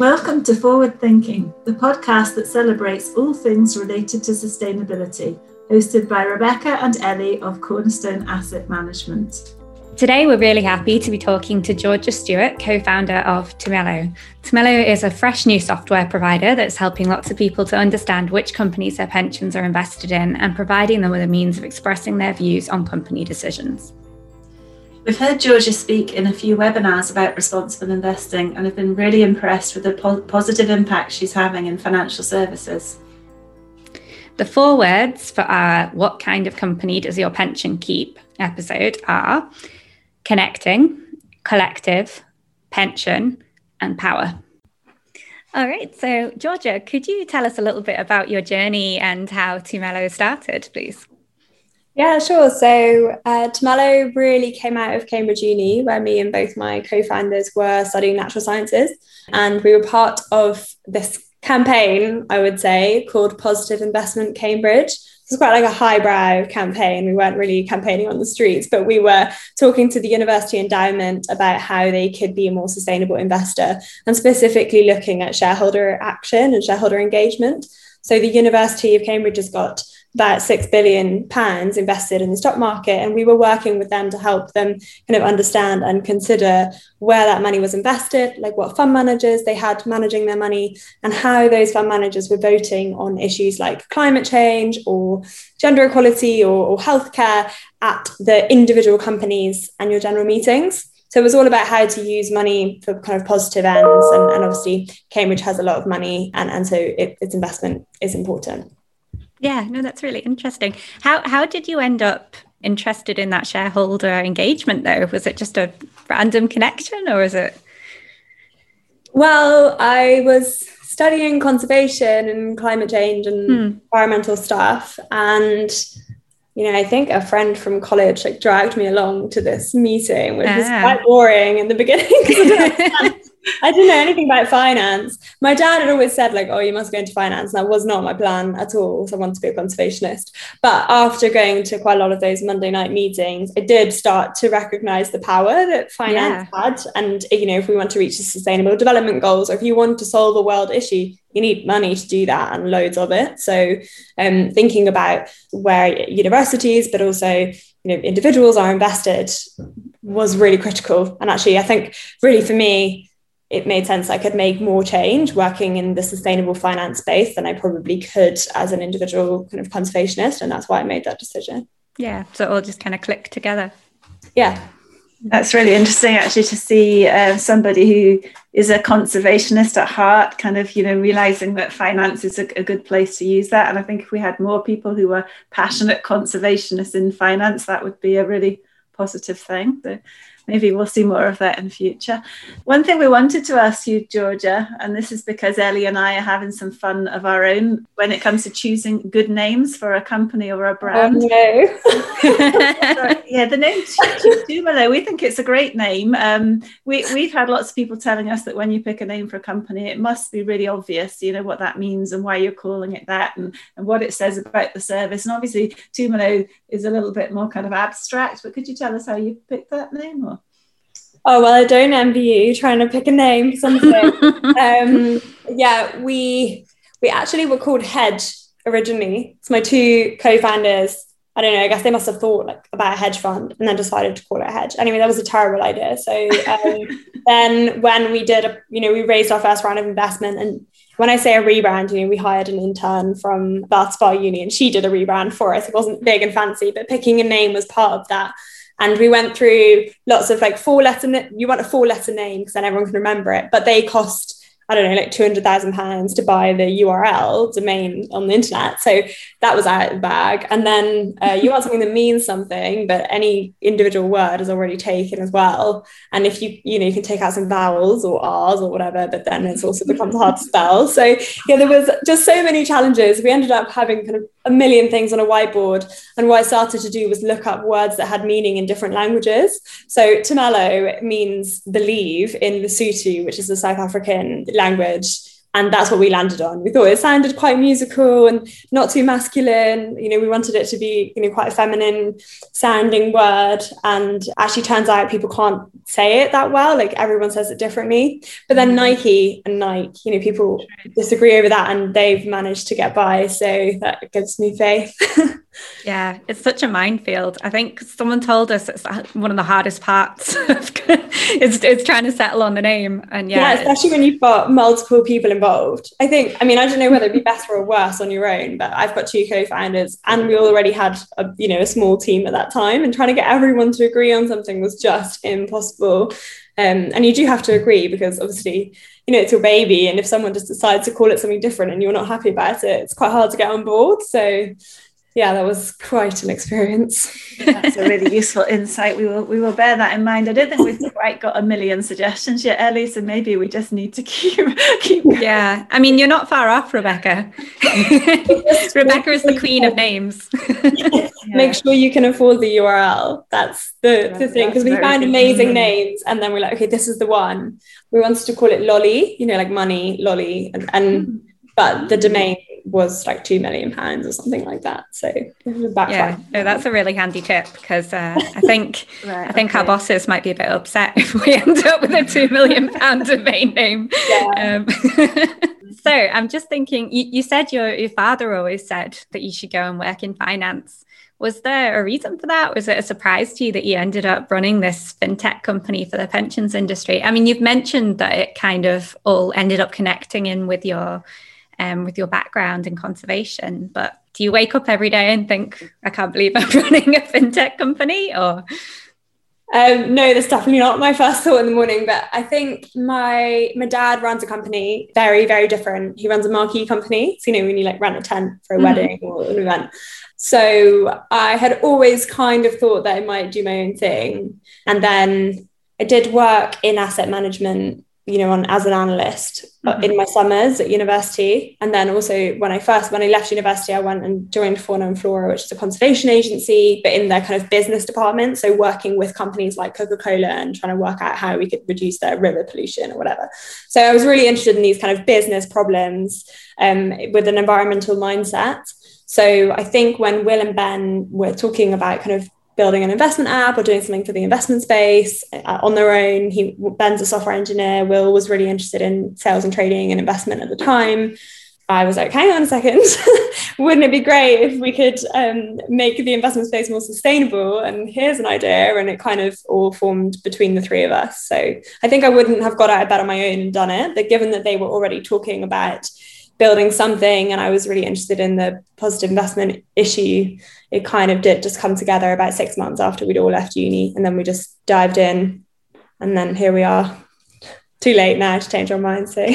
Welcome to Forward Thinking, the podcast that celebrates all things related to sustainability, hosted by Rebecca and Ellie of Cornerstone Asset Management. Today, we're really happy to be talking to Georgia Stewart, co-founder of Tumelo. Tumelo is a fresh new software provider that's helping lots of people to understand which companies their pensions are invested in and providing them with a means of expressing their views on company decisions. We've heard Georgia speak in a few webinars about responsible investing and have been really impressed with the positive impact she's having in financial services. The four words for our What Kind of Company Does Your Pension Keep episode are connecting, collective, pension, and power. All right, so Georgia, could you tell us a little bit about your journey and how Tumelo started, please? Yeah, sure. So Tumelo really came out of Cambridge Uni, where me and both my co-founders were studying natural sciences. And we were part of this campaign, I would say, called Positive Investment Cambridge. It was quite like a highbrow campaign. We weren't really campaigning on the streets, but we were talking to the university endowment about how they could be a more sustainable investor and specifically looking at shareholder action and shareholder engagement. So the University of Cambridge has got about £6 billion invested in the stock market. And we were working with them to help them kind of understand and consider where that money was invested, like what fund managers they had managing their money and how those fund managers were voting on issues like climate change or gender equality or healthcare at the individual companies' annual general meetings. So it was all about how to use money for kind of positive ends. And obviously Cambridge has a lot of money and so its investment is important. Yeah, no, that's really interesting. How did you end up interested in that shareholder engagement, though? Was it just a random connection or is it? Well, I was studying conservation and climate change and environmental stuff. And, you know, I think a friend from college like dragged me along to this meeting, which was quite boring in the beginning. I didn't know anything about finance. My dad had always said, like, oh, you must go into finance. And that was not my plan at all. So I wanted to be a conservationist. But after going to quite a lot of those Monday night meetings, I did start to recognise the power that finance had. And, you know, if we want to reach the sustainable development goals, or if you want to solve a world issue, you need money to do that and loads of it. So thinking about where universities, but also, you know, individuals are invested was really critical. And actually, I think really for me, it made sense I could make more change working in the sustainable finance space than I probably could as an individual kind of conservationist. And that's why I made that decision. Yeah. So it all just kind of clicked together. Yeah. That's really interesting, actually, to see somebody who is a conservationist at heart, kind of, you know, realizing that finance is a good place to use that. And I think if we had more people who were passionate conservationists in finance, that would be a really positive thing. So maybe we'll see more of that in future. One thing we wanted to ask you, Georgia, and this is because Ellie and I are having some fun of our own when it comes to choosing good names for a company or a brand. Oh, no. Yeah, the name Tumelo, we think it's a great name. We've had lots of people telling us that when you pick a name for a company, it must be really obvious, you know, what that means and why you're calling it that and what it says about the service. And obviously, Tumelo is a little bit more kind of abstract, but could you tell us how you picked that name? Or? Oh, well, I don't envy you trying to pick a name for something. We actually were called Hedge originally. It's my two co-founders. I don't know, I guess they must have thought like about a hedge fund and then decided to call it a hedge. Anyway, that was a terrible idea. So then when we did, we raised our first round of investment. And when I say a rebrand, we hired an intern from Bath Spa Uni and she did a rebrand for us. It wasn't big and fancy, but picking a name was part of that. And we went through lots of like you want a 4-letter name because then everyone can remember it. But they cost, I don't know, like £200,000 to buy the URL domain on the internet. So that was out of the bag. And then you want something that means something, but any individual word is already taken as well. And if you can take out some vowels or R's or whatever, but then it's also becomes hard to spell. So yeah, there was just so many challenges. We ended up having kind of a million things on a whiteboard. And what I started to do was look up words that had meaning in different languages. So Tumelo means believe in the Sutu, which is the South African language. And that's what we landed on. We thought it sounded quite musical and not too masculine. You know, we wanted it to be, you know, quite a feminine sounding word. And actually turns out people can't say it that well. Like, everyone says it differently. But then Nike and Nike, you know, people disagree over that and they've managed to get by. So that gives me faith. Yeah, it's such a minefield. I think someone told us it's one of the hardest parts. It's trying to settle on the name. And yeah, especially when you've got multiple people involved. I think, I mean, I don't know whether it'd be better or worse on your own, but I've got two co-founders and we already had a small team at that time, and trying to get everyone to agree on something was just impossible. And you do have to agree because obviously, you know, it's your baby, and if someone just decides to call it something different and you're not happy about it, it's quite hard to get on board. So yeah, that was quite an experience. That's a really useful insight. We will bear that in mind. I don't think we've quite got a million suggestions yet, Ellie, so maybe we just need to keep going. Yeah, I mean, you're not far off, Rebecca. Rebecca is the queen of names. Yeah. Make sure you can afford the URL. That's the thing, because we found amazing names, and then we're like, okay, this is the one. We wanted to call it Lolly, you know, like money, Lolly, and but the domain was like £2 million or something like that, so it was backfire. Yeah, no, that's a really handy tip, because I think our bosses might be a bit upset if we end up with a £2 million domain name. Yeah. So I'm just thinking, you said your father always said that you should go and work in finance. Was there a reason for that? Was it a surprise to you that you ended up running this fintech company for the pensions industry? I mean, you've mentioned that it kind of all ended up connecting in with your background in conservation, but do you wake up every day and think, I can't believe I'm running a fintech company? Or no, that's definitely not my first thought in the morning, but I think my dad runs a company very, very different. He runs a marquee company, so, you know, when you like rent a tent for a wedding or an event. So I had always kind of thought that I might do my own thing, and then I did work in asset management, you know, as an analyst in my summers at university. And then also when I left university, I went and joined Fauna and Flora, which is a conservation agency, but in their kind of business department. So working with companies like Coca-Cola and trying to work out how we could reduce their river pollution or whatever. So I was really interested in these kind of business problems with an environmental mindset. So I think when Will and Ben were talking about kind of building an investment app or doing something for the investment space on their own. Ben's a software engineer. Will was really interested in sales and trading and investment at the time. I was like, hang on a second. Wouldn't it be great if we could make the investment space more sustainable? And here's an idea. And it kind of all formed between the three of us. So I think I wouldn't have got out of bed on my own and done it, but given that they were already talking about building something, and I was really interested in the positive investment issue, it kind of did just come together about 6 months after we'd all left uni, and then we just dived in, and then here we are. Too late now to change our minds. So I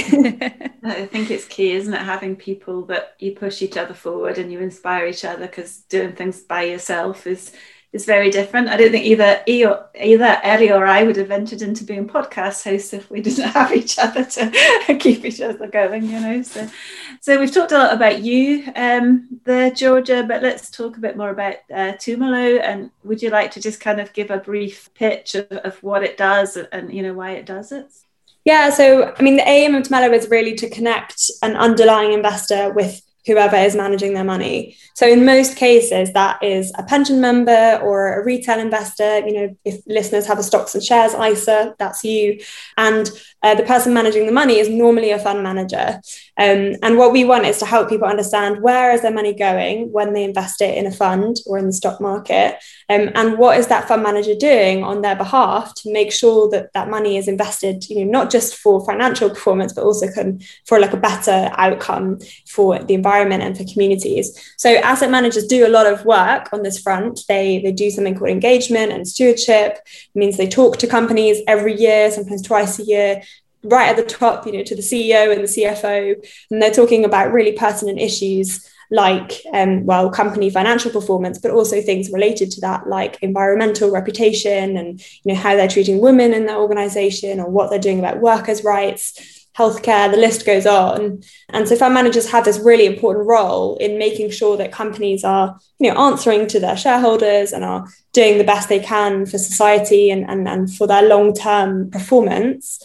think it's key, isn't it, having people that you push each other forward and you inspire each other, because doing things by yourself is very different. I don't think either Ellie or I would have ventured into being podcast hosts if we didn't have each other to keep each other going, you know. So we've talked a lot about you there, Georgia, but let's talk a bit more about Tumelo. And would you like to just kind of give a brief pitch of what it does and, you know, why it does it? Yeah, so, I mean, the aim of Tumelo is really to connect an underlying investor with whoever is managing their money. So in most cases, that is a pension member or a retail investor. You know, if listeners have a stocks and shares ISA, that's you. And the person managing the money is normally a fund manager. And what we want is to help people understand where is their money going when they invest it in a fund or in the stock market, and what is that fund manager doing on their behalf to make sure that that money is invested, you know, not just for financial performance, but also for like a better outcome for the environment and for communities. So asset managers do a lot of work on this front. They do something called engagement and stewardship. It means they talk to companies every year, sometimes twice a year, right at the top, you know, to the CEO and the CFO. And they're talking about really pertinent issues like, company financial performance, but also things related to that, like environmental reputation and, you know, how they're treating women in their organization or what they're doing about workers' rights, healthcare, the list goes on. And so fund managers have this really important role in making sure that companies are, you know, answering to their shareholders and are doing the best they can for society and for their long-term performance.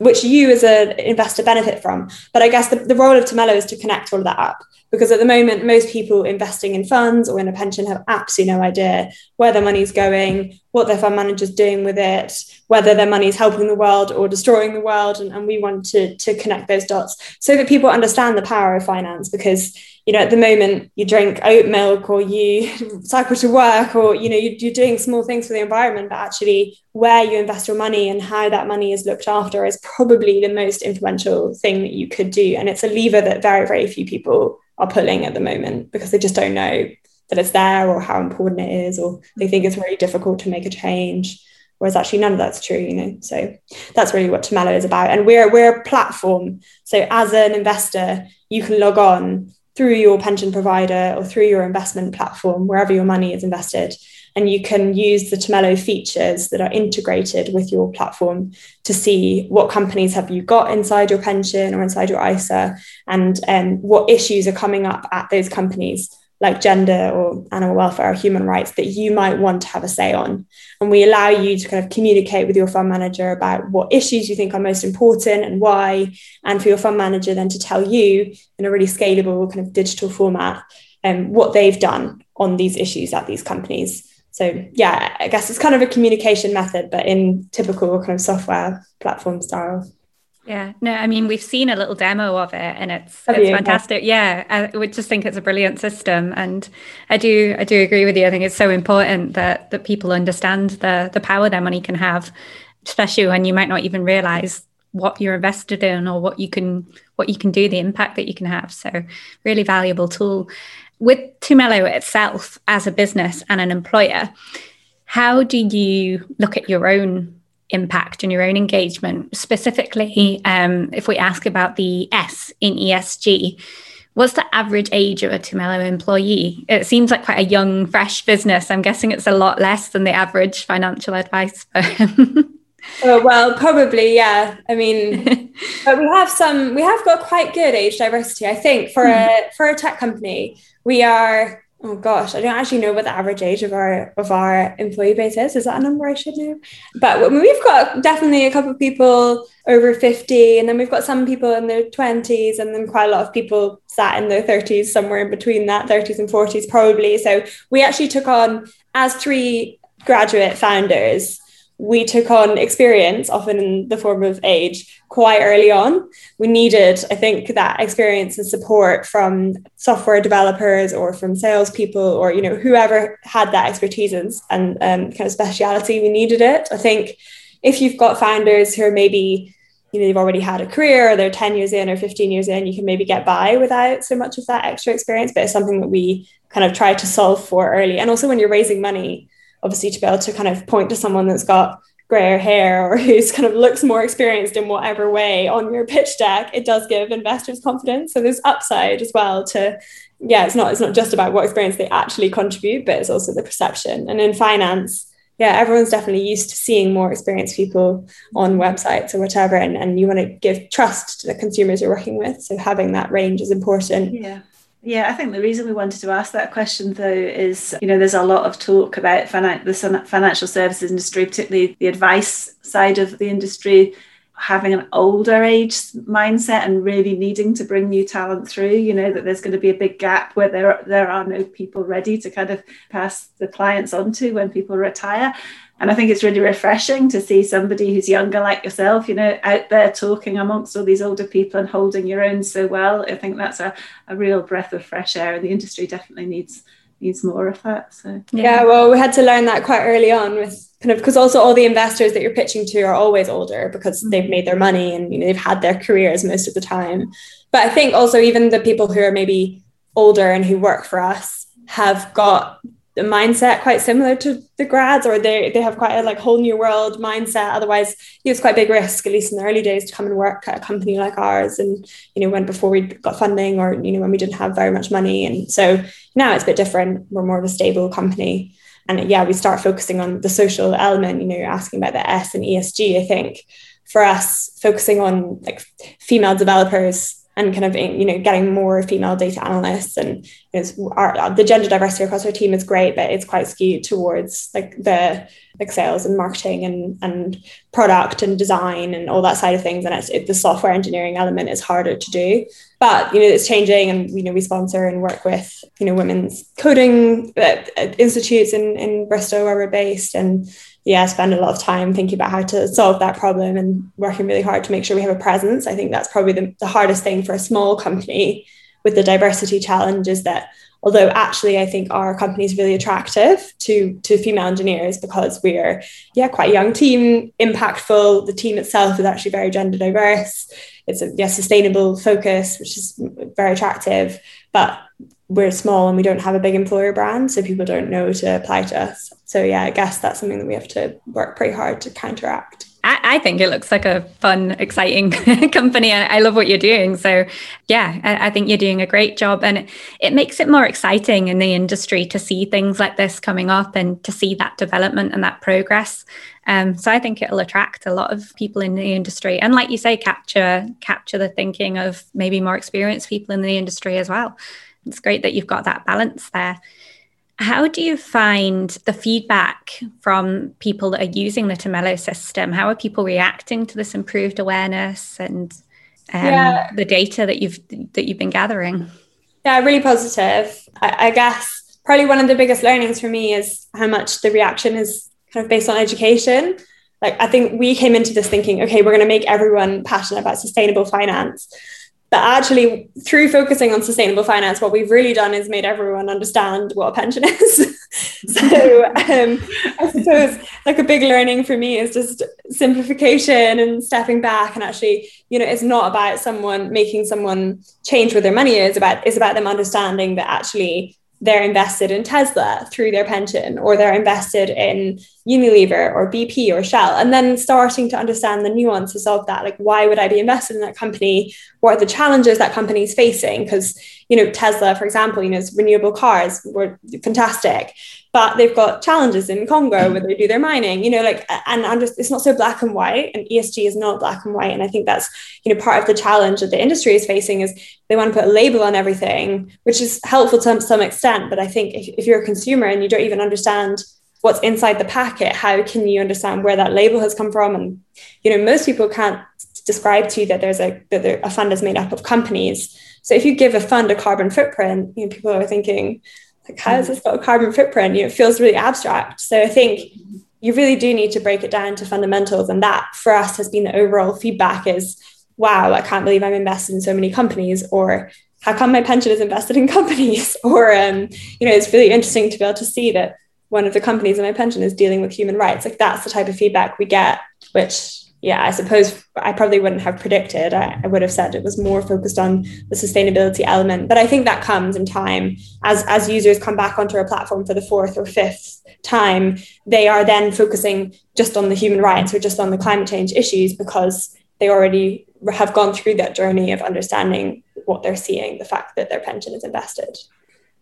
which you as an investor benefit from. But I guess the role of Tumelo is to connect all of that up, because at the moment, most people investing in funds or in a pension have absolutely no idea where their money's going, what their fund manager's doing with it, whether their money's helping the world or destroying the world. And we want to connect those dots so that people understand the power of finance, because, you know, at the moment you drink oat milk or you cycle to work or, you know, you're doing small things for the environment, but actually where you invest your money and how that money is looked after is probably the most influential thing that you could do. And it's a lever that very, very few people are pulling at the moment, because they just don't know that it's there or how important it is, or they think it's really difficult to make a change, whereas actually none of that's true, you know. So that's really what Tumelo is about. And we're a platform. So as an investor, you can log on through your pension provider or through your investment platform, wherever your money is invested. And you can use the Tumelo features that are integrated with your platform to see what companies have you got inside your pension or inside your ISA, and what issues are coming up at those companies, like gender or animal welfare or human rights, that you might want to have a say on. And we allow you to kind of communicate with your fund manager about what issues you think are most important and why, and for your fund manager then to tell you in a really scalable kind of digital format what they've done on these issues at these companies. So yeah, I guess it's kind of a communication method, but in typical kind of software platform style. Yeah, no, I mean, we've seen a little demo of it and it's fantastic. Yeah, I would just think it's a brilliant system. And I do agree with you. I think it's so important that people understand the power their money can have, especially when you might not even realize what you're invested in or what you can do, the impact that you can have. So really valuable tool. With Tumelo itself as a business and an employer, how do you look at your own impact and your own engagement? Specifically, if we ask about the S in ESG, what's the average age of a Tumelo employee? It seems like quite a young, fresh business. I'm guessing it's a lot less than the average financial advice firm. Oh, well, probably, yeah. I mean, but we have got quite good age diversity, I think, for a tech company. We are, oh gosh, I don't actually know what the average age of our employee base is. Is that a number I should know? But we've got definitely a couple of people over 50, and then we've got some people in their 20s, and then quite a lot of people sat in their 30s, somewhere in between that, 30s and 40s probably. So we actually took on, as three graduate founders, we took on experience, often in the form of age, quite early on. We needed, I think, that experience and support from software developers or from salespeople or, you know, whoever had that expertise and kind of speciality, we needed it. I think if you've got founders who are maybe, you know, they've already had a career or they're 10 years in or 15 years in, you can maybe get by without so much of that extra experience, but it's something that we kind of try to solve for early. And also when you're raising money, obviously to be able to kind of point to someone that's got grayer hair or who's kind of looks more experienced in whatever way on your pitch deck, it does give investors confidence. So there's upside as well to, yeah, it's not just about what experience they actually contribute, but it's also the perception. And in finance, yeah, everyone's definitely used to seeing more experienced people on websites or whatever. And you want to give trust to the consumers you're working with. So having that range is important. Yeah. Yeah, I think the reason we wanted to ask that question, though, is, you know, there's a lot of talk about the financial services industry, particularly the advice side of the industry, having an older age mindset and really needing to bring new talent through, you know, that there's going to be a big gap where there are no people ready to kind of pass the clients on to when people retire. And I think it's really refreshing to see somebody who's younger like yourself, you know, out there talking amongst all these older people and holding your own so well. I think that's a real breath of fresh air, and the industry definitely needs more of that. So yeah, well, we had to learn that quite early on with kind of, because also all the investors that you're pitching to are always older because they've made their money and, you know, they've had their careers most of the time. But I think also even the people who are maybe older and who work for us have got the mindset quite similar to the grads, or they have quite a like whole new world mindset. Otherwise, you know, it's quite a big risk, at least in the early days, to come and work at a company like ours. And, you know, when before we got funding, or, you know, when we didn't have very much money. And so now it's a bit different. We're more of a stable company. And yeah, we start focusing on the social element. You know, you're asking about the S and ESG. I think for us, focusing on like female developers and kind of, you know, getting more female data analysts and it's the gender diversity across our team is great, but it's quite skewed towards like the sales and marketing and product and design and all that side of things. And the software engineering element is harder to do. But, you know, it's changing, and, you know, we sponsor and work with, you know, women's coding institutes in Bristol where we're based. And yeah, I spend a lot of time thinking about how to solve that problem and working really hard to make sure we have a presence. I think that's probably the hardest thing for a small company with the diversity challenge, is that although actually I think our company is really attractive to female engineers because we're, quite a young team, impactful. The team itself is actually very gender diverse. It's a sustainable focus, which is very attractive, but we're small and we don't have a big employer brand, so people don't know to apply to us. So yeah, I guess that's something that we have to work pretty hard to counteract. I think it looks like a fun, exciting company. I love what you're doing. So yeah, I think you're doing a great job, and it makes it more exciting in the industry to see things like this coming up and to see that development and that progress. So I think it'll attract a lot of people in the industry, and like you say, capture the thinking of maybe more experienced people in the industry as well. It's great that you've got that balance there. How do you find the feedback from people that are using the Tumelo system? How are people reacting to this improved awareness and the data that you've been gathering? Yeah, really positive. I guess probably one of the biggest learnings for me is how much the reaction is kind of based on education. Like, I think we came into this thinking, okay, we're going to make everyone passionate about sustainable finance. But actually, through focusing on sustainable finance, what we've really done is made everyone understand what a pension is. So I suppose like a big learning for me is just simplification and stepping back, and actually, you know, it's not about someone making someone change where their money is. It's about them understanding that actually they're invested in Tesla through their pension, or they're invested in Unilever or BP or Shell, and then starting to understand the nuances of that. Like, why would I be invested in that company? What are the challenges that company is facing? Because, you know, Tesla, for example, you know, it's renewable cars were fantastic, but they've got challenges in Congo where they do their mining, you know, like, and it's not so black and white, and ESG is not black and white. And I think that's, you know, part of the challenge that the industry is facing, is they want to put a label on everything, which is helpful to some extent. But I think if you're a consumer and you don't even understand what's inside the packet, how can you understand where that label has come from? And, you know, most people can't describe to you that a fund is made up of companies. So if you give a fund a carbon footprint, you know, people are thinking, like, how has this got a carbon footprint? You know, it feels really abstract. So I think you really do need to break it down to fundamentals. And that for us has been the overall feedback is, wow, I can't believe I'm invested in so many companies, or how come my pension is invested in companies? Or, you know, it's really interesting to be able to see that one of the companies in my pension is dealing with human rights. Like, that's the type of feedback we get, which, yeah, I suppose I probably wouldn't have predicted. I would have said it was more focused on the sustainability element. But I think that comes in time. As users come back onto our platform for the fourth or fifth time, they are then focusing just on the human rights or just on the climate change issues, because they already have gone through that journey of understanding what they're seeing, the fact that their pension is invested.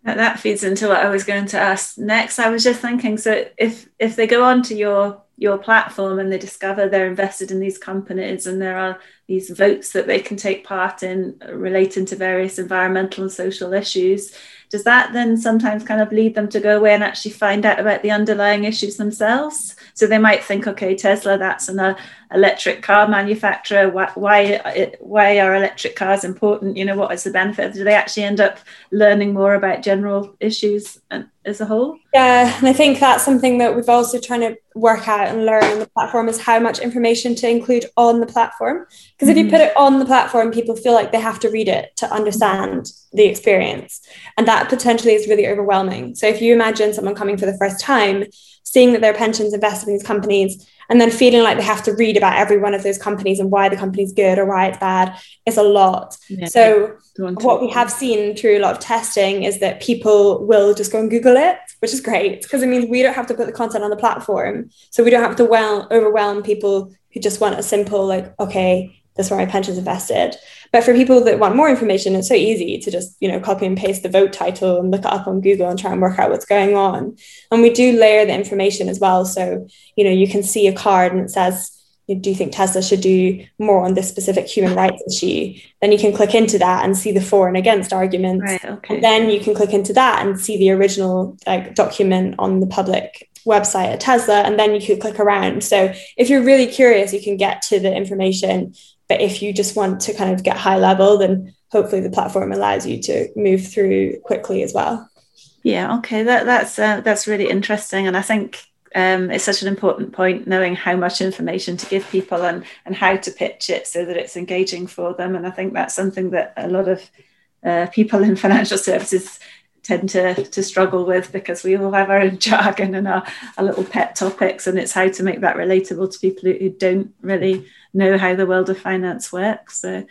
That feeds into what I was going to ask next. I was just thinking, so if they go onto your platform and they discover they're invested in these companies, and there are these votes that they can take part in relating to various environmental and social issues, does that then sometimes kind of lead them to go away and actually find out about the underlying issues themselves? So they might think, okay, Tesla, that's an electric car manufacturer. Why are electric cars important? You know, what is the benefit? Do they actually end up learning more about general issues as a whole? Yeah, and I think that's something that we've also trying to work out and learn on the platform, is how much information to include on the platform. Because if you put it on the platform, people feel like they have to read it to understand the experience. And that potentially is really overwhelming. So if you imagine someone coming for the first time, seeing that their pensions invested in these companies, and then feeling like they have to read about every one of those companies and why the company's good or why it's bad, it's a lot. Yeah. So what we have seen through a lot of testing is that people will just go and Google it, which is great, because it means we don't have to put the content on the platform. So we don't have to overwhelm people who just want a simple, like, okay, that's where my pension's invested. But for people that want more information, it's so easy to just, you know, copy and paste the vote title and look it up on Google and try and work out what's going on. And we do layer the information as well. So, you know, you can see a card and it says, do you think Tesla should do more on this specific human rights issue? Then you can click into that and see the for and against arguments. Right, okay. And then you can click into that and see the original document on the public website at Tesla. And then you could click around. So if you're really curious, you can get to the information. But if you just want to kind of get high level, then hopefully the platform allows you to move through quickly as well. Yeah, okay. That's really interesting. And I think it's such an important point, knowing how much information to give people and how to pitch it so that it's engaging for them. And I think that's something that a lot of people in financial services tend to struggle with, because we all have our own jargon and our little pet topics, and it's how to make that relatable to people who don't really know how the world of finance works. So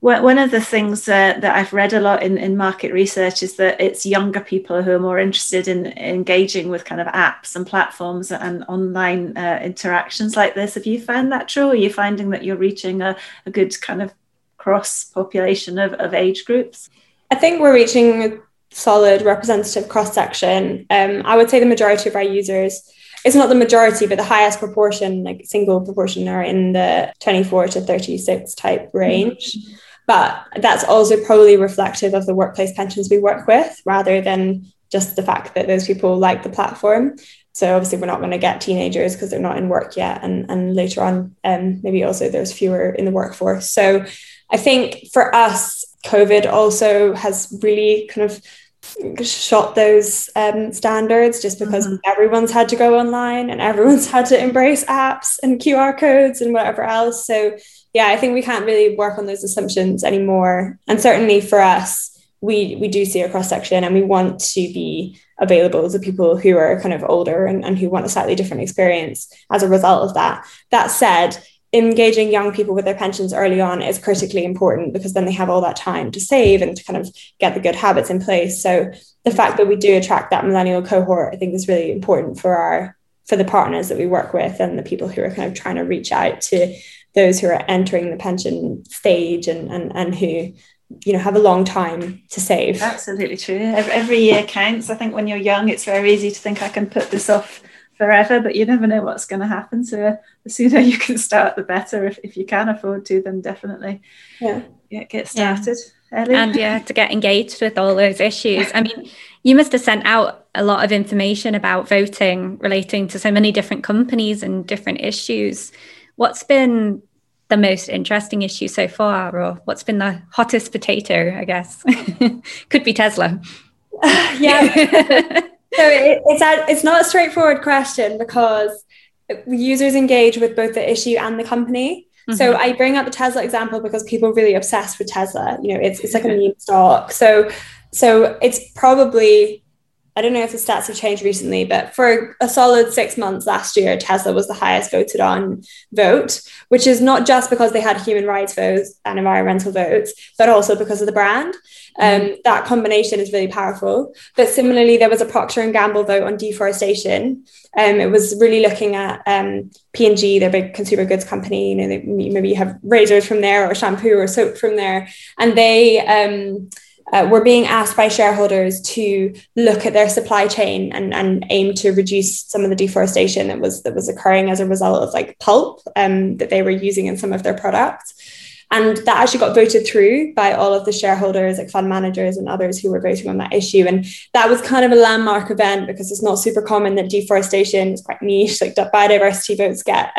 one of the things that I've read a lot in market research is that it's younger people who are more interested in engaging with kind of apps and platforms and online interactions like this. Have you found that true? Are you finding that you're reaching a good kind of cross population of age groups? I think we're reaching a solid representative cross-section. I would say the majority of our users, it's not the majority, but the highest proportion, like single proportion, are in the 24 to 36 type range. Mm-hmm. But that's also probably reflective of the workplace pensions we work with, rather than just the fact that those people like the platform. So obviously we're not going to get teenagers because they're not in work yet. And later on, maybe also there's fewer in the workforce. So I think for us, COVID also has really kind of shot those standards, just because mm-hmm. everyone's had to go online and everyone's had to embrace apps and QR codes and whatever else. So yeah, I think we can't really work on those assumptions anymore. And certainly for us, we do see a cross-section, and we want to be available to people who are kind of older and who want a slightly different experience as a result of that. That said, engaging young people with their pensions early on is critically important, because then they have all that time to save and to kind of get the good habits in place. So the fact that we do attract that millennial cohort, I think, is really important for the partners that we work with and the people who are kind of trying to reach out to those who are entering the pension stage and who, you know, have a long time to save. Absolutely true. Every year counts. I think when you're young, it's very easy to think, I can put this off forever, but you never know what's going to happen. So the sooner you can start, the better. If you can afford to, then definitely get started early. And to get engaged with all those issues. I mean, you must have sent out a lot of information about voting relating to so many different companies and different issues. What's been the most interesting issue so far, or what's been the hottest potato, I guess? Could be Tesla. Yeah. So it's not a straightforward question, because users engage with both the issue and the company. Mm-hmm. So I bring up the Tesla example because people are really obsessed with Tesla. You know, it's like a meme stock. So it's probably, I don't know if the stats have changed recently, but for a solid 6 months last year, Tesla was the highest voted on vote, which is not just because they had human rights votes and environmental votes, but also because of the brand. That combination is really powerful. But similarly, there was a Procter & Gamble vote on deforestation. It was really looking at P&G, their big consumer goods company. You know, they maybe have razors from there or shampoo or soap from there. And they were being asked by shareholders to look at their supply chain and aim to reduce some of the deforestation that was occurring as a result of like pulp that they were using in some of their products. And that actually got voted through by all of the shareholders, like fund managers and others who were voting on that issue. And that was kind of a landmark event, because it's not super common that deforestation is quite niche, like biodiversity votes get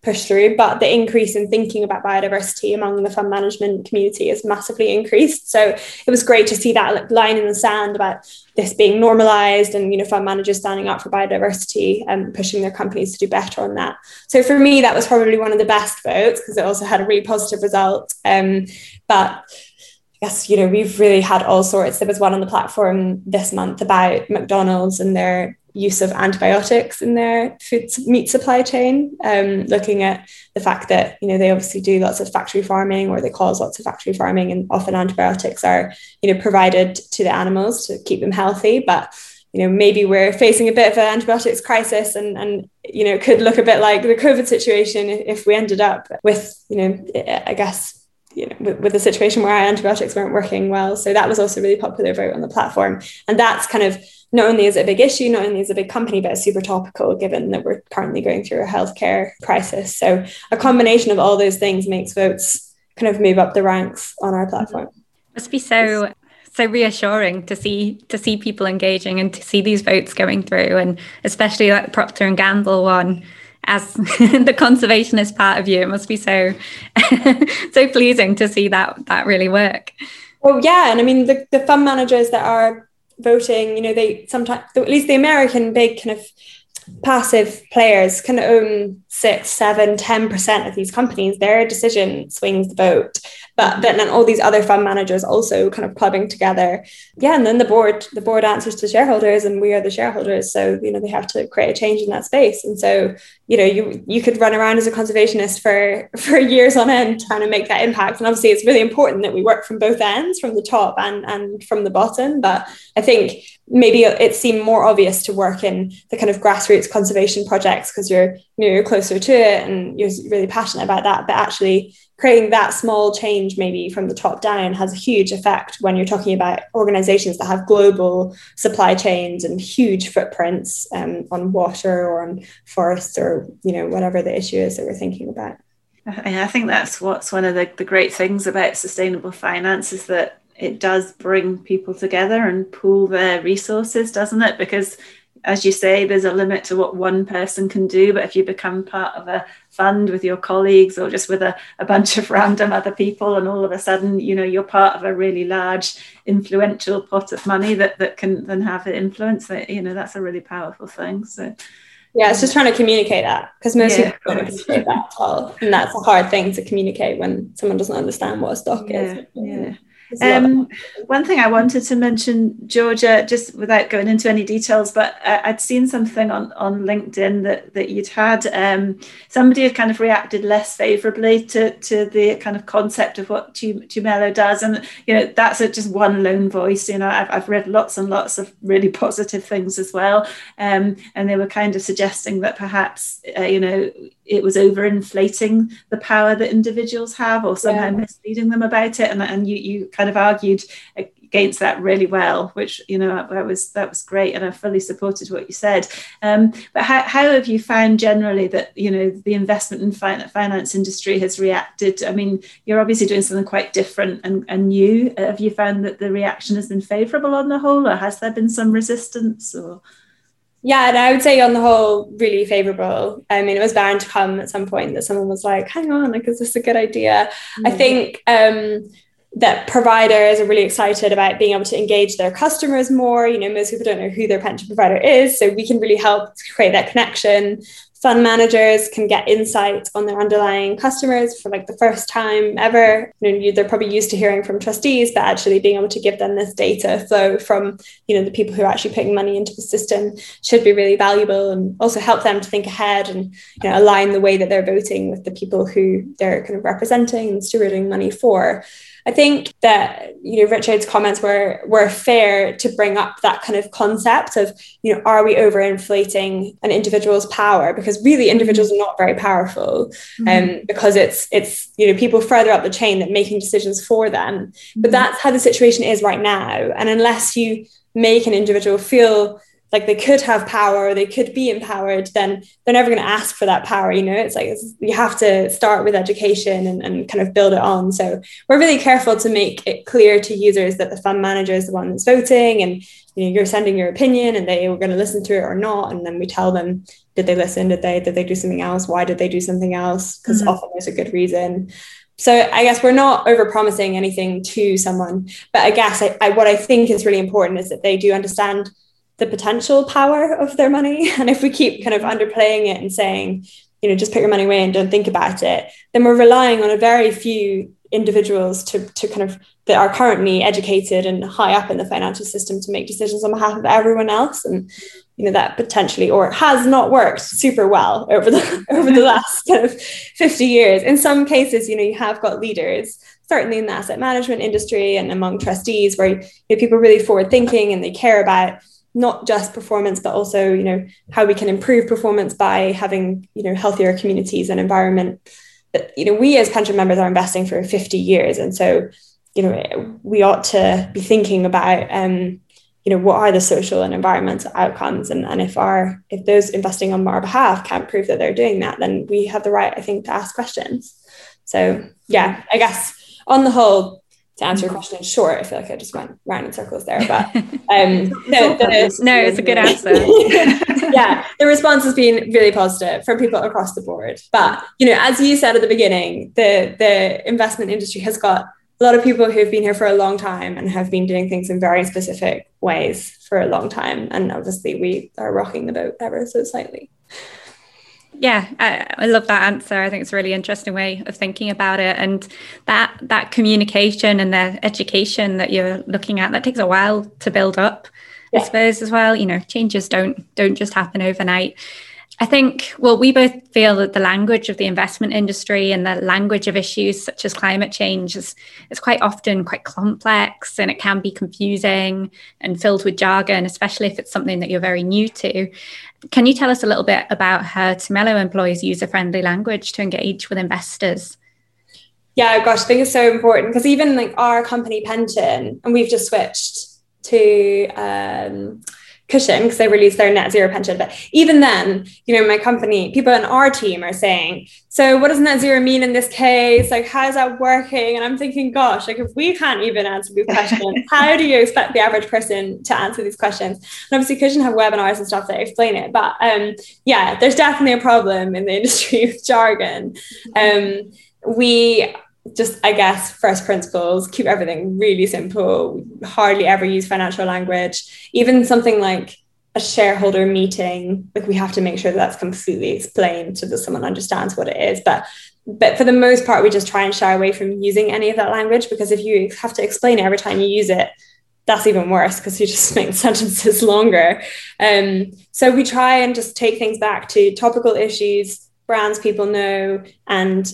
pushed through. But the increase in thinking about biodiversity among the fund management community is massively increased. So it was great to see that like line in the sand about this being normalized, and, you know, fund managers standing up for biodiversity and pushing their companies to do better on that. So for me, that was probably one of the best votes, because it also had a really positive result. But I guess, you know, we've really had all sorts. There was one on the platform this month about McDonald's and their use of antibiotics in their meat supply chain, looking at the fact that, you know, they obviously do lots of factory farming, or they cause lots of factory farming, and often antibiotics are, you know, provided to the animals to keep them healthy. But, you know, maybe we're facing a bit of an antibiotics crisis, and you know, could look a bit like the COVID situation if we ended up with, you know, I guess with the situation where antibiotics weren't working well. So that was also really popular vote on the platform. And that's kind of, not only is it a big issue, not only is it a big company, but it's super topical given that we're currently going through a healthcare crisis. So a combination of all those things makes votes kind of move up the ranks on our platform. Must be so reassuring to see people engaging and to see these votes going through, and especially like the Procter and Gamble one. As the conservationist part of you, it must be so pleasing to see that really work. Well, yeah, and I mean the fund managers that are voting, they sometimes, at least the American big kind of passive players, can own 6, 7, 10% of these companies. Their decision swings the vote, but then all these other fund managers also kind of clubbing together. Yeah, and then the board answers to shareholders, and we are the shareholders, so they have to create a change in that space. And so you could run around as a conservationist for years on end trying to make that impact. And obviously it's really important that we work from both ends, from the top and from the bottom, but I think maybe it seemed more obvious to work in the kind of grassroots conservation projects because you're closer to it and you're really passionate about that. But actually creating that small change maybe from the top down has a huge effect when you're talking about organizations that have global supply chains and huge footprints on water or on forests or whatever the issue is that we're thinking about. And I think that's what's one of the great things about sustainable finance is that it does bring people together and pool their resources, doesn't it? Because, as you say, there's a limit to what one person can do. But if you become part of a fund with your colleagues or just with a bunch of random other people, and all of a sudden, you're part of a really large, influential pot of money that can then have an influence, that's a really powerful thing. So, yeah, it's just trying to communicate that, because most people don't communicate that at all. And that's a hard thing to communicate when someone doesn't understand what a stock is. Yeah. One thing I wanted to mention, Georgia, just without going into any details, but I'd seen something on LinkedIn that you'd had, somebody had kind of reacted less favourably to the kind of concept of what Tumelo does. And, that's just one lone voice. I've read lots and lots of really positive things as well. And they were kind of suggesting that perhaps, it was overinflating the power that individuals have, or somehow misleading them about it. And you kind of argued against that really well, which that was great, and I fully supported what you said. But how have you found generally that the investment and finance industry has reacted? I mean, you're obviously doing something quite different and new. Have you found that the reaction has been favourable on the whole, or has there been some resistance? Or yeah, and I would say on the whole, really favourable. I mean, it was bound to come at some point that someone was like, "Hang on, like, is this a good idea?" Mm-hmm. I think that providers are really excited about being able to engage their customers more. Most people don't know who their pension provider is, so we can really help create that connection. Fund managers can get insights on their underlying customers for like the first time ever. They're probably used to hearing from trustees, but actually being able to give them this data flow from, the people who are actually putting money into the system should be really valuable, and also help them to think ahead and align the way that they're voting with the people who they're kind of representing and stewarding money for. I think that, Richard's comments were fair to bring up that kind of concept of, are we overinflating an individual's power? Because really individuals are not very powerful, because it's people further up the chain that are making decisions for them. But that's how the situation is right now. And unless you make an individual feel like they could have power, or they could be empowered, then they're never going to ask for that power. It's like you have to start with education and kind of build it on. So we're really careful to make it clear to users that the fund manager is the one that's voting, and you're sending your opinion, and they were going to listen to it or not. And then we tell them, did they listen? Did they do something else? Why did they do something else? Because often there's a good reason. So I guess we're not overpromising anything to someone, but I guess what I think is really important is that they do understand the potential power of their money. And if we keep kind of underplaying it and saying, just put your money away and don't think about it, then we're relying on a very few individuals to kind of that are currently educated and high up in the financial system to make decisions on behalf of everyone else. And that potentially, or has not worked super well over the last kind of 50 years. In some cases, you have got leaders, certainly in the asset management industry and among trustees, where people are really forward thinking and they care about not just performance, but also, how we can improve performance by having, healthier communities and environment. you know, we as pension members are investing for 50 years. And so, you know, we ought to be thinking about, you know, what are the social and environmental outcomes? And if those investing on our behalf can't prove that they're doing that, then we have the right, I think, to ask questions. So, yeah, I guess on the whole, to answer your question in short, I feel like I just went round in circles there, but no, it's a good answer. Yeah, the response has been really positive from people across the board. But, you know, as you said at the beginning, the investment industry has got a lot of people who've been here for a long time and have been doing things in very specific ways for a long time. And obviously we are rocking the boat ever so slightly. Yeah, I love that answer. I think it's a really interesting way of thinking about it. And that communication and the education that you're looking at, that takes a while to build up, yeah. I suppose, as well. You know, changes don't just happen overnight. I think, well, we both feel that the language of the investment industry and the language of issues such as climate change is quite often quite complex, and it can be confusing and filled with jargon, especially if it's something that you're very new to. Can you tell us a little bit about how Tumelo employs user-friendly language to engage with investors? Yeah, gosh, I think it's so important, because even like our company pension, and we've just switched to... Cushion, because they released their net zero pension. But even then, you know, my company, people in our team are saying, so what does net zero mean in this case? Like, how's that working? And I'm thinking, gosh, like if we can't even answer these questions, how do you expect the average person to answer these questions? And obviously Cushion have webinars and stuff that explain it. But yeah, there's definitely a problem in the industry with jargon. We just, I guess, first principles, keep everything really simple. We hardly ever use financial language. Even something like a shareholder meeting, like we have to make sure that's completely explained so that someone understands what it is. But for the most part, we just try and shy away from using any of that language, because if you have to explain it every time you use it, that's even worse, because you just make sentences longer. So we try and just take things back to topical issues, brands people know, and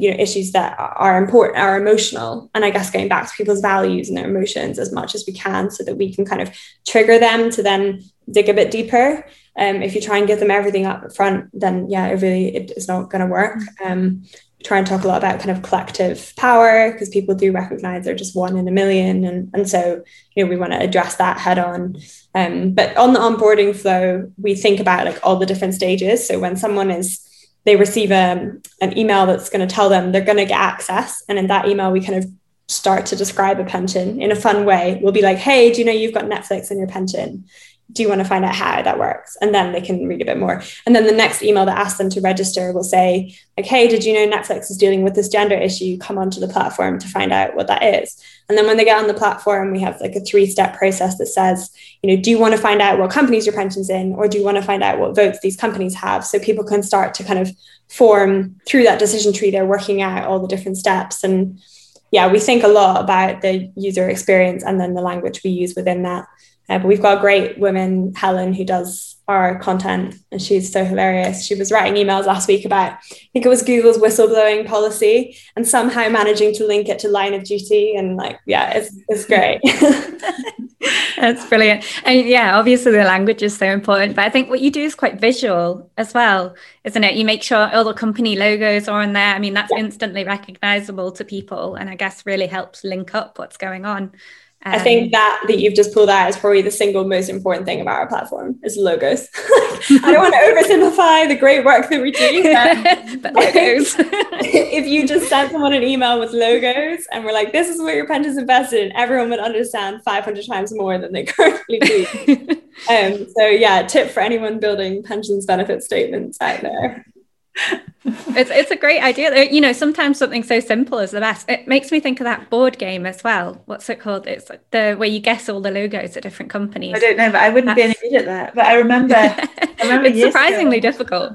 you know, issues that are important, are emotional, and I guess going back to people's values and their emotions as much as we can, so that we can kind of trigger them to then dig a bit deeper. If you try and give them everything up front, then yeah, it's not going to work. Try and talk a lot about kind of collective power, because people do recognize they're just one in a million, and so, you know, we want to address that head on. But on the onboarding flow, we think about like all the different stages. So when someone they receive an email that's going to tell them they're going to get access. And in that email, we kind of start to describe a pension in a fun way. We'll be like, hey, do you know you've got Netflix in your pension? Do you want to find out how that works? And then they can read a bit more. And then the next email that asks them to register will say, like, hey, did you know Netflix is dealing with this gender issue? Come onto the platform to find out what that is. And then when they get on the platform, we have like a 3-step process that says, you know, do you want to find out what companies your pension's in, or do you want to find out what votes these companies have? So people can start to kind of form through that decision tree. They're working out all the different steps. And yeah, we think a lot about the user experience and then the language we use within that. But we've got a great woman, Helen, who does our content, and she's so hilarious. She was writing emails last week about, I think it was Google's whistleblowing policy, and somehow managing to link it to line of duty. And like, yeah, it's great. That's brilliant. And yeah, obviously the language is so important, but I think what you do is quite visual as well, isn't it? You make sure all the company logos are on there. I mean, that's instantly recognizable to people, and I guess really helps link up what's going on. I think that you've just pulled out is probably the single most important thing about our platform is logos. I don't want to oversimplify the great work that we do. But logos. If you just sent someone an email with logos and we're like, this is what your pension's invested in, everyone would understand 500 times more than they currently do. So yeah, tip for anyone building pensions benefit statements out there. It's a great idea. You know, sometimes something so simple is the best. It makes me think of that board game as well. What's it called? It's the where you guess all the logos at different companies. I don't know, but I wouldn't be any good at that. But I remember it's surprisingly difficult.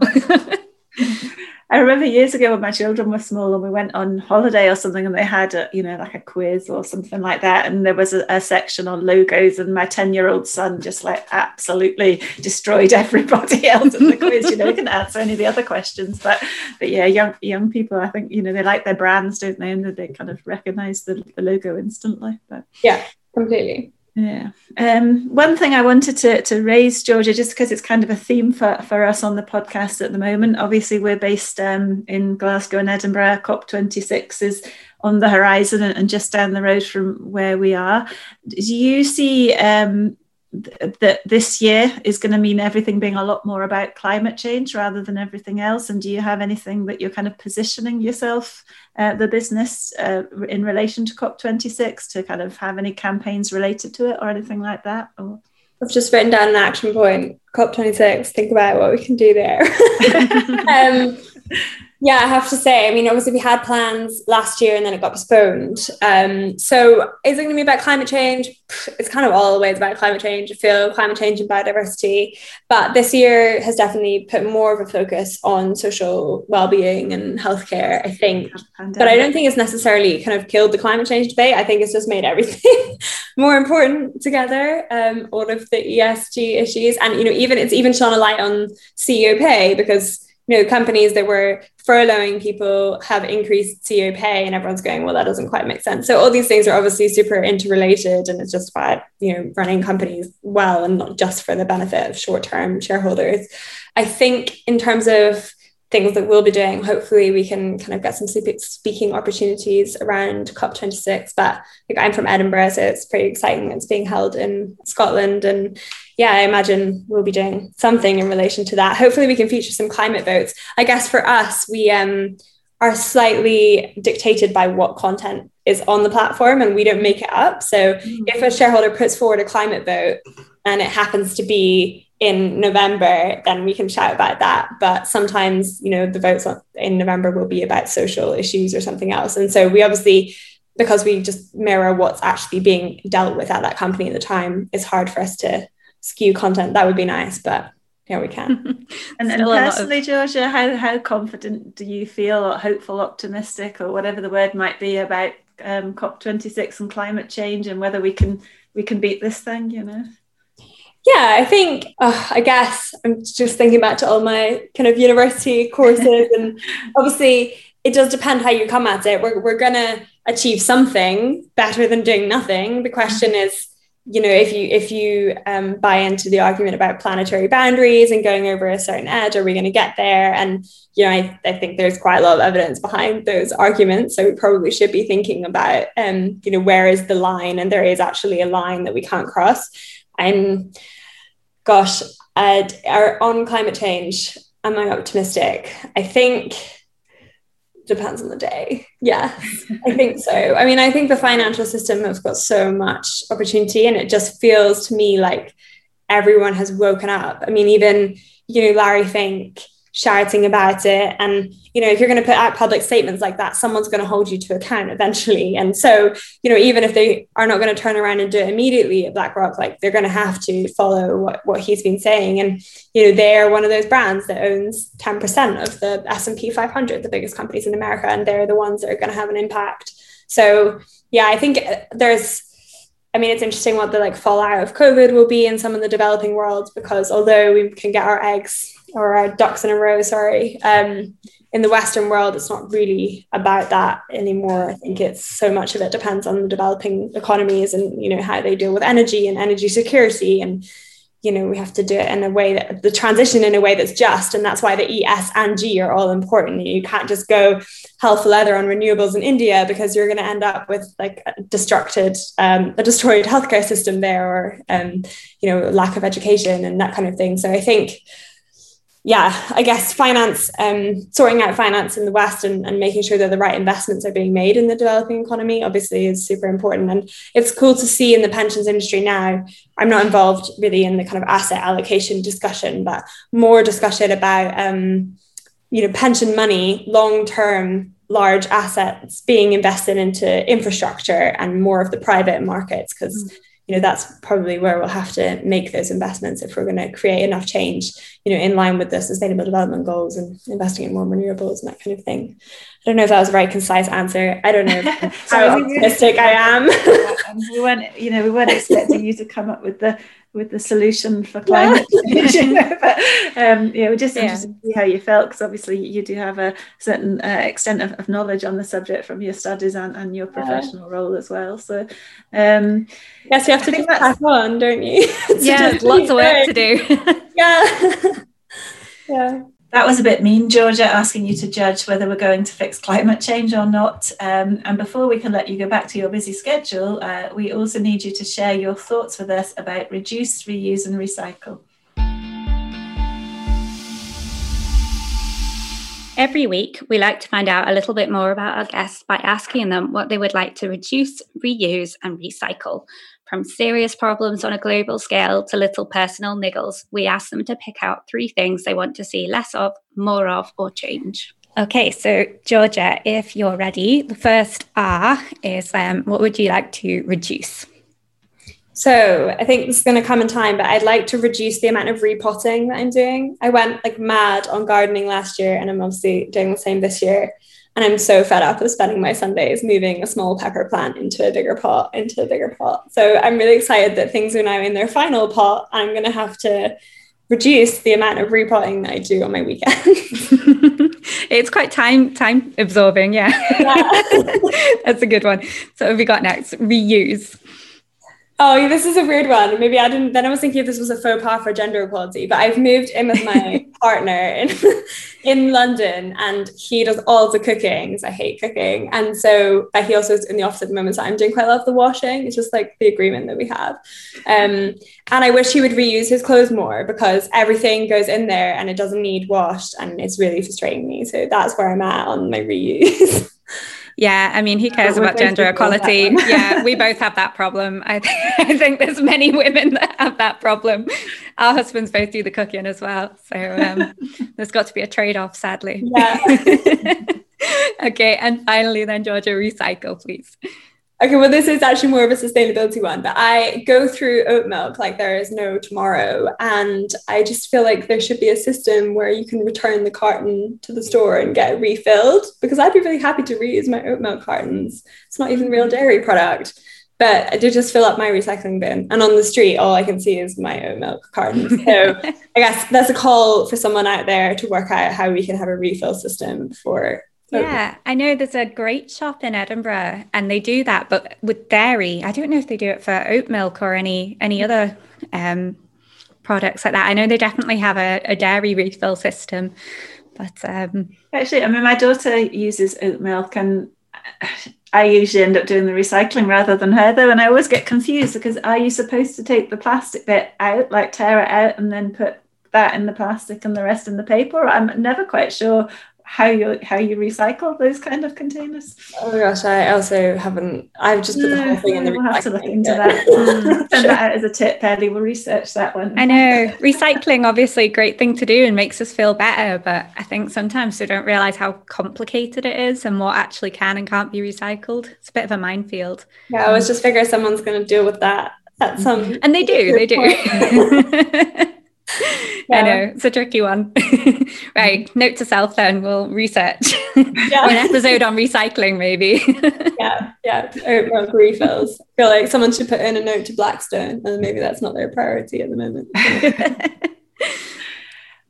I remember years ago when my children were small and we went on holiday or something, and they had a, you know, like a quiz or something like that, and there was a section on logos, and my 10-year-old son just like absolutely destroyed everybody else in the quiz. You know, he couldn't answer any of the other questions, but yeah, young people, I think, you know, they like their brands, don't they, and they kind of recognise the logo instantly. But yeah, completely. Yeah. One thing I wanted to raise, Georgia, just because it's kind of a theme for us on the podcast at the moment. Obviously, we're based in Glasgow and Edinburgh. COP26 is on the horizon and just down the road from where we are. Do you see that this year is going to mean everything being a lot more about climate change rather than everything else? And do you have anything that you're kind of positioning yourself, the business, in relation to COP26, to kind of have any campaigns related to it or anything like that? Or I've just written down an action point, COP26, think about what we can do there. Yeah, I have to say, I mean, obviously we had plans last year and then it got postponed. So is it going to be about climate change? It's kind of always about climate change. I feel climate change and biodiversity. But this year has definitely put more of a focus on social well-being and healthcare, I think. But I don't think it's necessarily kind of killed the climate change debate. I think it's just made everything more important together, all of the ESG issues. And, you know, it's even shone a light on CEO pay, because you know, companies that were furloughing people have increased CEO pay, and everyone's going, well, that doesn't quite make sense. So all these things are obviously super interrelated, and it's just about, you know, running companies well and not just for the benefit of short-term shareholders. I think in terms of things that we'll be doing, hopefully we can kind of get some speaking opportunities around COP26. But like, I'm from Edinburgh, so it's pretty exciting. It's being held in Scotland, and yeah, I imagine we'll be doing something in relation to that. Hopefully we can feature some climate votes. I guess for us, we are slightly dictated by what content is on the platform, and we don't make it up. So if a shareholder puts forward a climate vote and it happens to be in November, then we can chat about that. But sometimes, you know, the votes in November will be about social issues or something else. And so we obviously, because we just mirror what's actually being dealt with at that company at the time, it's hard for us to skew content. That would be nice, but yeah, we can. And personally, Georgia, how confident do you feel, or hopeful, optimistic, or whatever the word might be, about COP26 and climate change, and whether we can beat this thing, you know? Yeah, I think, I guess I'm just thinking back to all my kind of university courses, and obviously it does depend how you come at it. We're going to achieve something better than doing nothing. The question is, you know, if you buy into the argument about planetary boundaries and going over a certain edge, are we going to get there? And, you know, I think there's quite a lot of evidence behind those arguments. So we probably should be thinking about, you know, where is the line? And there is actually a line that we can't cross. And gosh, on climate change, am I optimistic? I think depends on the day. Yeah, I think so. I mean, I think the financial system has got so much opportunity, and it just feels to me like everyone has woken up. I mean, even, you know, Larry Fink shouting about it. And, you know, if you're going to put out public statements like that, someone's going to hold you to account eventually. And so, you know, even if they are not going to turn around and do it immediately at BlackRock, like, they're going to have to follow what he's been saying. And, you know, they're one of those brands that owns 10% of the S&P 500, the biggest companies in America, and they're the ones that are going to have an impact. So, yeah, I think it's interesting what the fallout of COVID will be in some of the developing worlds, because although we can get our eggs or our ducks in a row, in the Western world, it's not really about that anymore. I think it's so much of it depends on the developing economies and, you know, how they deal with energy and energy security. And, you know, we have to do it in a way that the transition in a way that's just, and that's why the E, S and G are all important. You can't just go hell for leather on renewables in India, because you're going to end up with a destroyed healthcare system there, or, you know, lack of education and that kind of thing. So I think, yeah, I guess finance, sorting out finance in the West and making sure that the right investments are being made in the developing economy obviously is super important. And it's cool to see in the pensions industry now, I'm not involved really in the kind of asset allocation discussion, but more discussion about, you know, pension money, long-term large assets being invested into infrastructure and more of the private markets, because you know, that's probably where we'll have to make those investments if we're going to create enough change, you know, in line with the sustainable development goals and investing in more renewables and that kind of thing. I don't know if that was a very concise answer. I don't know how optimistic I am. We weren't expecting you to come up with the with the solution for climate change. You know, but, yeah, we're just interested to see how you felt, because obviously you do have a certain extent of knowledge on the subject from your studies and your professional role as well. So yes, you have to pass on, don't you? Yeah, lots of work to do. Yeah. That was a bit mean, Georgia, asking you to judge whether we're going to fix climate change or not. And before we can let you go back to your busy schedule, we also need you to share your thoughts with us about reduce, reuse and recycle. Every week, we like to find out a little bit more about our guests by asking them what they would like to reduce, reuse and recycle. From serious problems on a global scale to little personal niggles, we ask them to pick out three things they want to see less of, more of, or change. Okay, so Georgia, if you're ready, the first R is what would you like to reduce? So I think this is going to come in time, but I'd like to reduce the amount of repotting that I'm doing. I went like mad on gardening last year, and I'm obviously doing the same this year. And I'm so fed up of spending my Sundays moving a small pepper plant into a bigger pot. So I'm really excited that things are now in their final pot. I'm going to have to reduce the amount of repotting that I do on my weekend. It's quite time absorbing. Yeah. That's a good one. So what have we got next? Reuse. Oh, this is a weird one. Maybe I didn't. Then I was thinking if this was a faux pas for gender equality, but I've moved in with my partner in London, and he does all the cooking. I hate cooking, and so but he also is in the office at the moment. So I'm doing quite a lot of the washing. It's just like the agreement that we have. And I wish he would reuse his clothes more, because everything goes in there and it doesn't need washed, and it's really frustrating me. So that's where I'm at on my reuse. Yeah, I mean, he cares about gender equality. Yeah, we both have that problem. I think there's many women that have that problem. Our husbands both do the cooking as well. So there's got to be a trade-off, sadly. Yeah. Okay, and finally then, Georgia, recycle, please. Okay, well, this is actually more of a sustainability one, but I go through oat milk like there is no tomorrow. And I just feel like there should be a system where you can return the carton to the store and get it refilled, because I'd be really happy to reuse my oat milk cartons. It's not even real dairy product, but I do just fill up my recycling bin. And on the street, all I can see is my oat milk cartons. So I guess that's a call for someone out there to work out how we can have a refill system for. Yeah, I know there's a great shop in Edinburgh and they do that, but with dairy. I don't know if they do it for oat milk or any other products like that. I know they definitely have a dairy refill system, but actually, I mean, my daughter uses oat milk and I usually end up doing the recycling rather than her, though, and I always get confused because are you supposed to take the plastic bit out, like tear it out and then put that in the plastic and the rest in the paper? I'm never quite sure how you recycle those kind of containers. Oh my gosh, I also haven't. I've just put the whole thing in the recycling. We'll have to look into that. Send that out as a tip, Ellie. We'll research that one. I know recycling, obviously, great thing to do and makes us feel better. But I think sometimes we don't realise how complicated it is and what actually can and can't be recycled. It's a bit of a minefield. Yeah, I always just figure someone's going to deal with that at some. And they do. Yeah. I know, it's a tricky one. Right, note to self then, we'll research. Yeah. An episode on recycling maybe. yeah, oat milk refills. I feel like someone should put in a note to Blackstone, and maybe that's not their priority at the moment.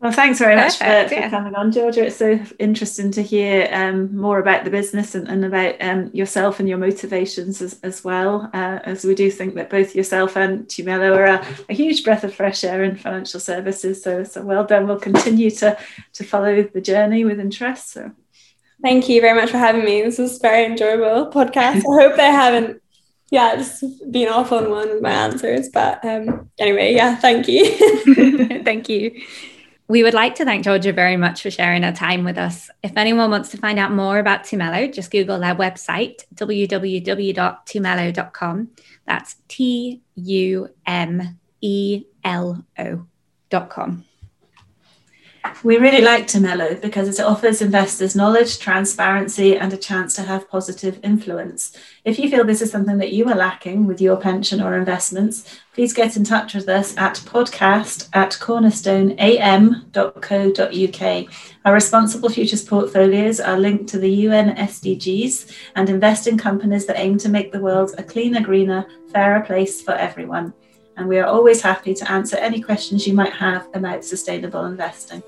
Well, thanks very much for coming on, Georgia. It's so interesting to hear more about the business and about yourself and your motivations as well, as we do think that both yourself and Tumelo are a huge breath of fresh air in financial services. So well done. We'll continue to follow the journey with interest. So, thank you very much for having me. This was a very enjoyable podcast. I hope they haven't just been off on one with my answers. But anyway, thank you. Thank you. We would like to thank Georgia very much for sharing her time with us. If anyone wants to find out more about Tumelo, just Google their website, www.tumelo.com. That's Tumelo.com. We really like Tumelo because it offers investors knowledge, transparency, and a chance to have positive influence. If you feel this is something that you are lacking with your pension or investments, please get in touch with us at podcast@cornerstoneam.co.uk. Our Responsible Futures portfolios are linked to the UN SDGs and invest in companies that aim to make the world a cleaner, greener, fairer place for everyone. and we are always happy to answer any questions you might have about sustainable investing.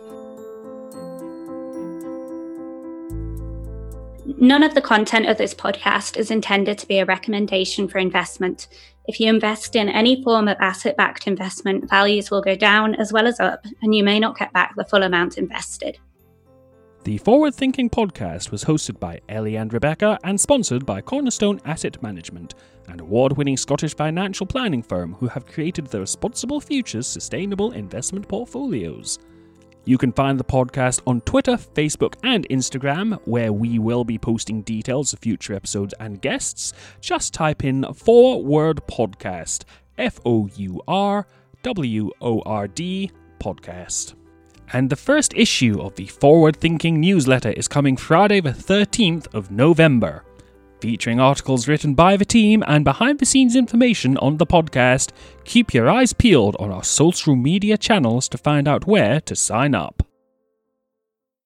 None of the content of this podcast is intended to be a recommendation for investment. If you invest in any form of asset-backed investment, values will go down as well as up, and you may not get back the full amount invested. The Forward Thinking podcast was hosted by Ellie and Rebecca and sponsored by Cornerstone Asset Management, an award-winning Scottish financial planning firm who have created the Responsible Futures sustainable investment portfolios. You can find the podcast on Twitter, Facebook, and Instagram, where we will be posting details of future episodes and guests. Just type in Forward Podcast, F-O-U-R-W-O-R-D podcast. And the first issue of the Forward Thinking newsletter is coming Friday the 13th of November, featuring articles written by the team and behind-the-scenes information on the podcast. Keep your eyes peeled on our social media channels to find out where to sign up.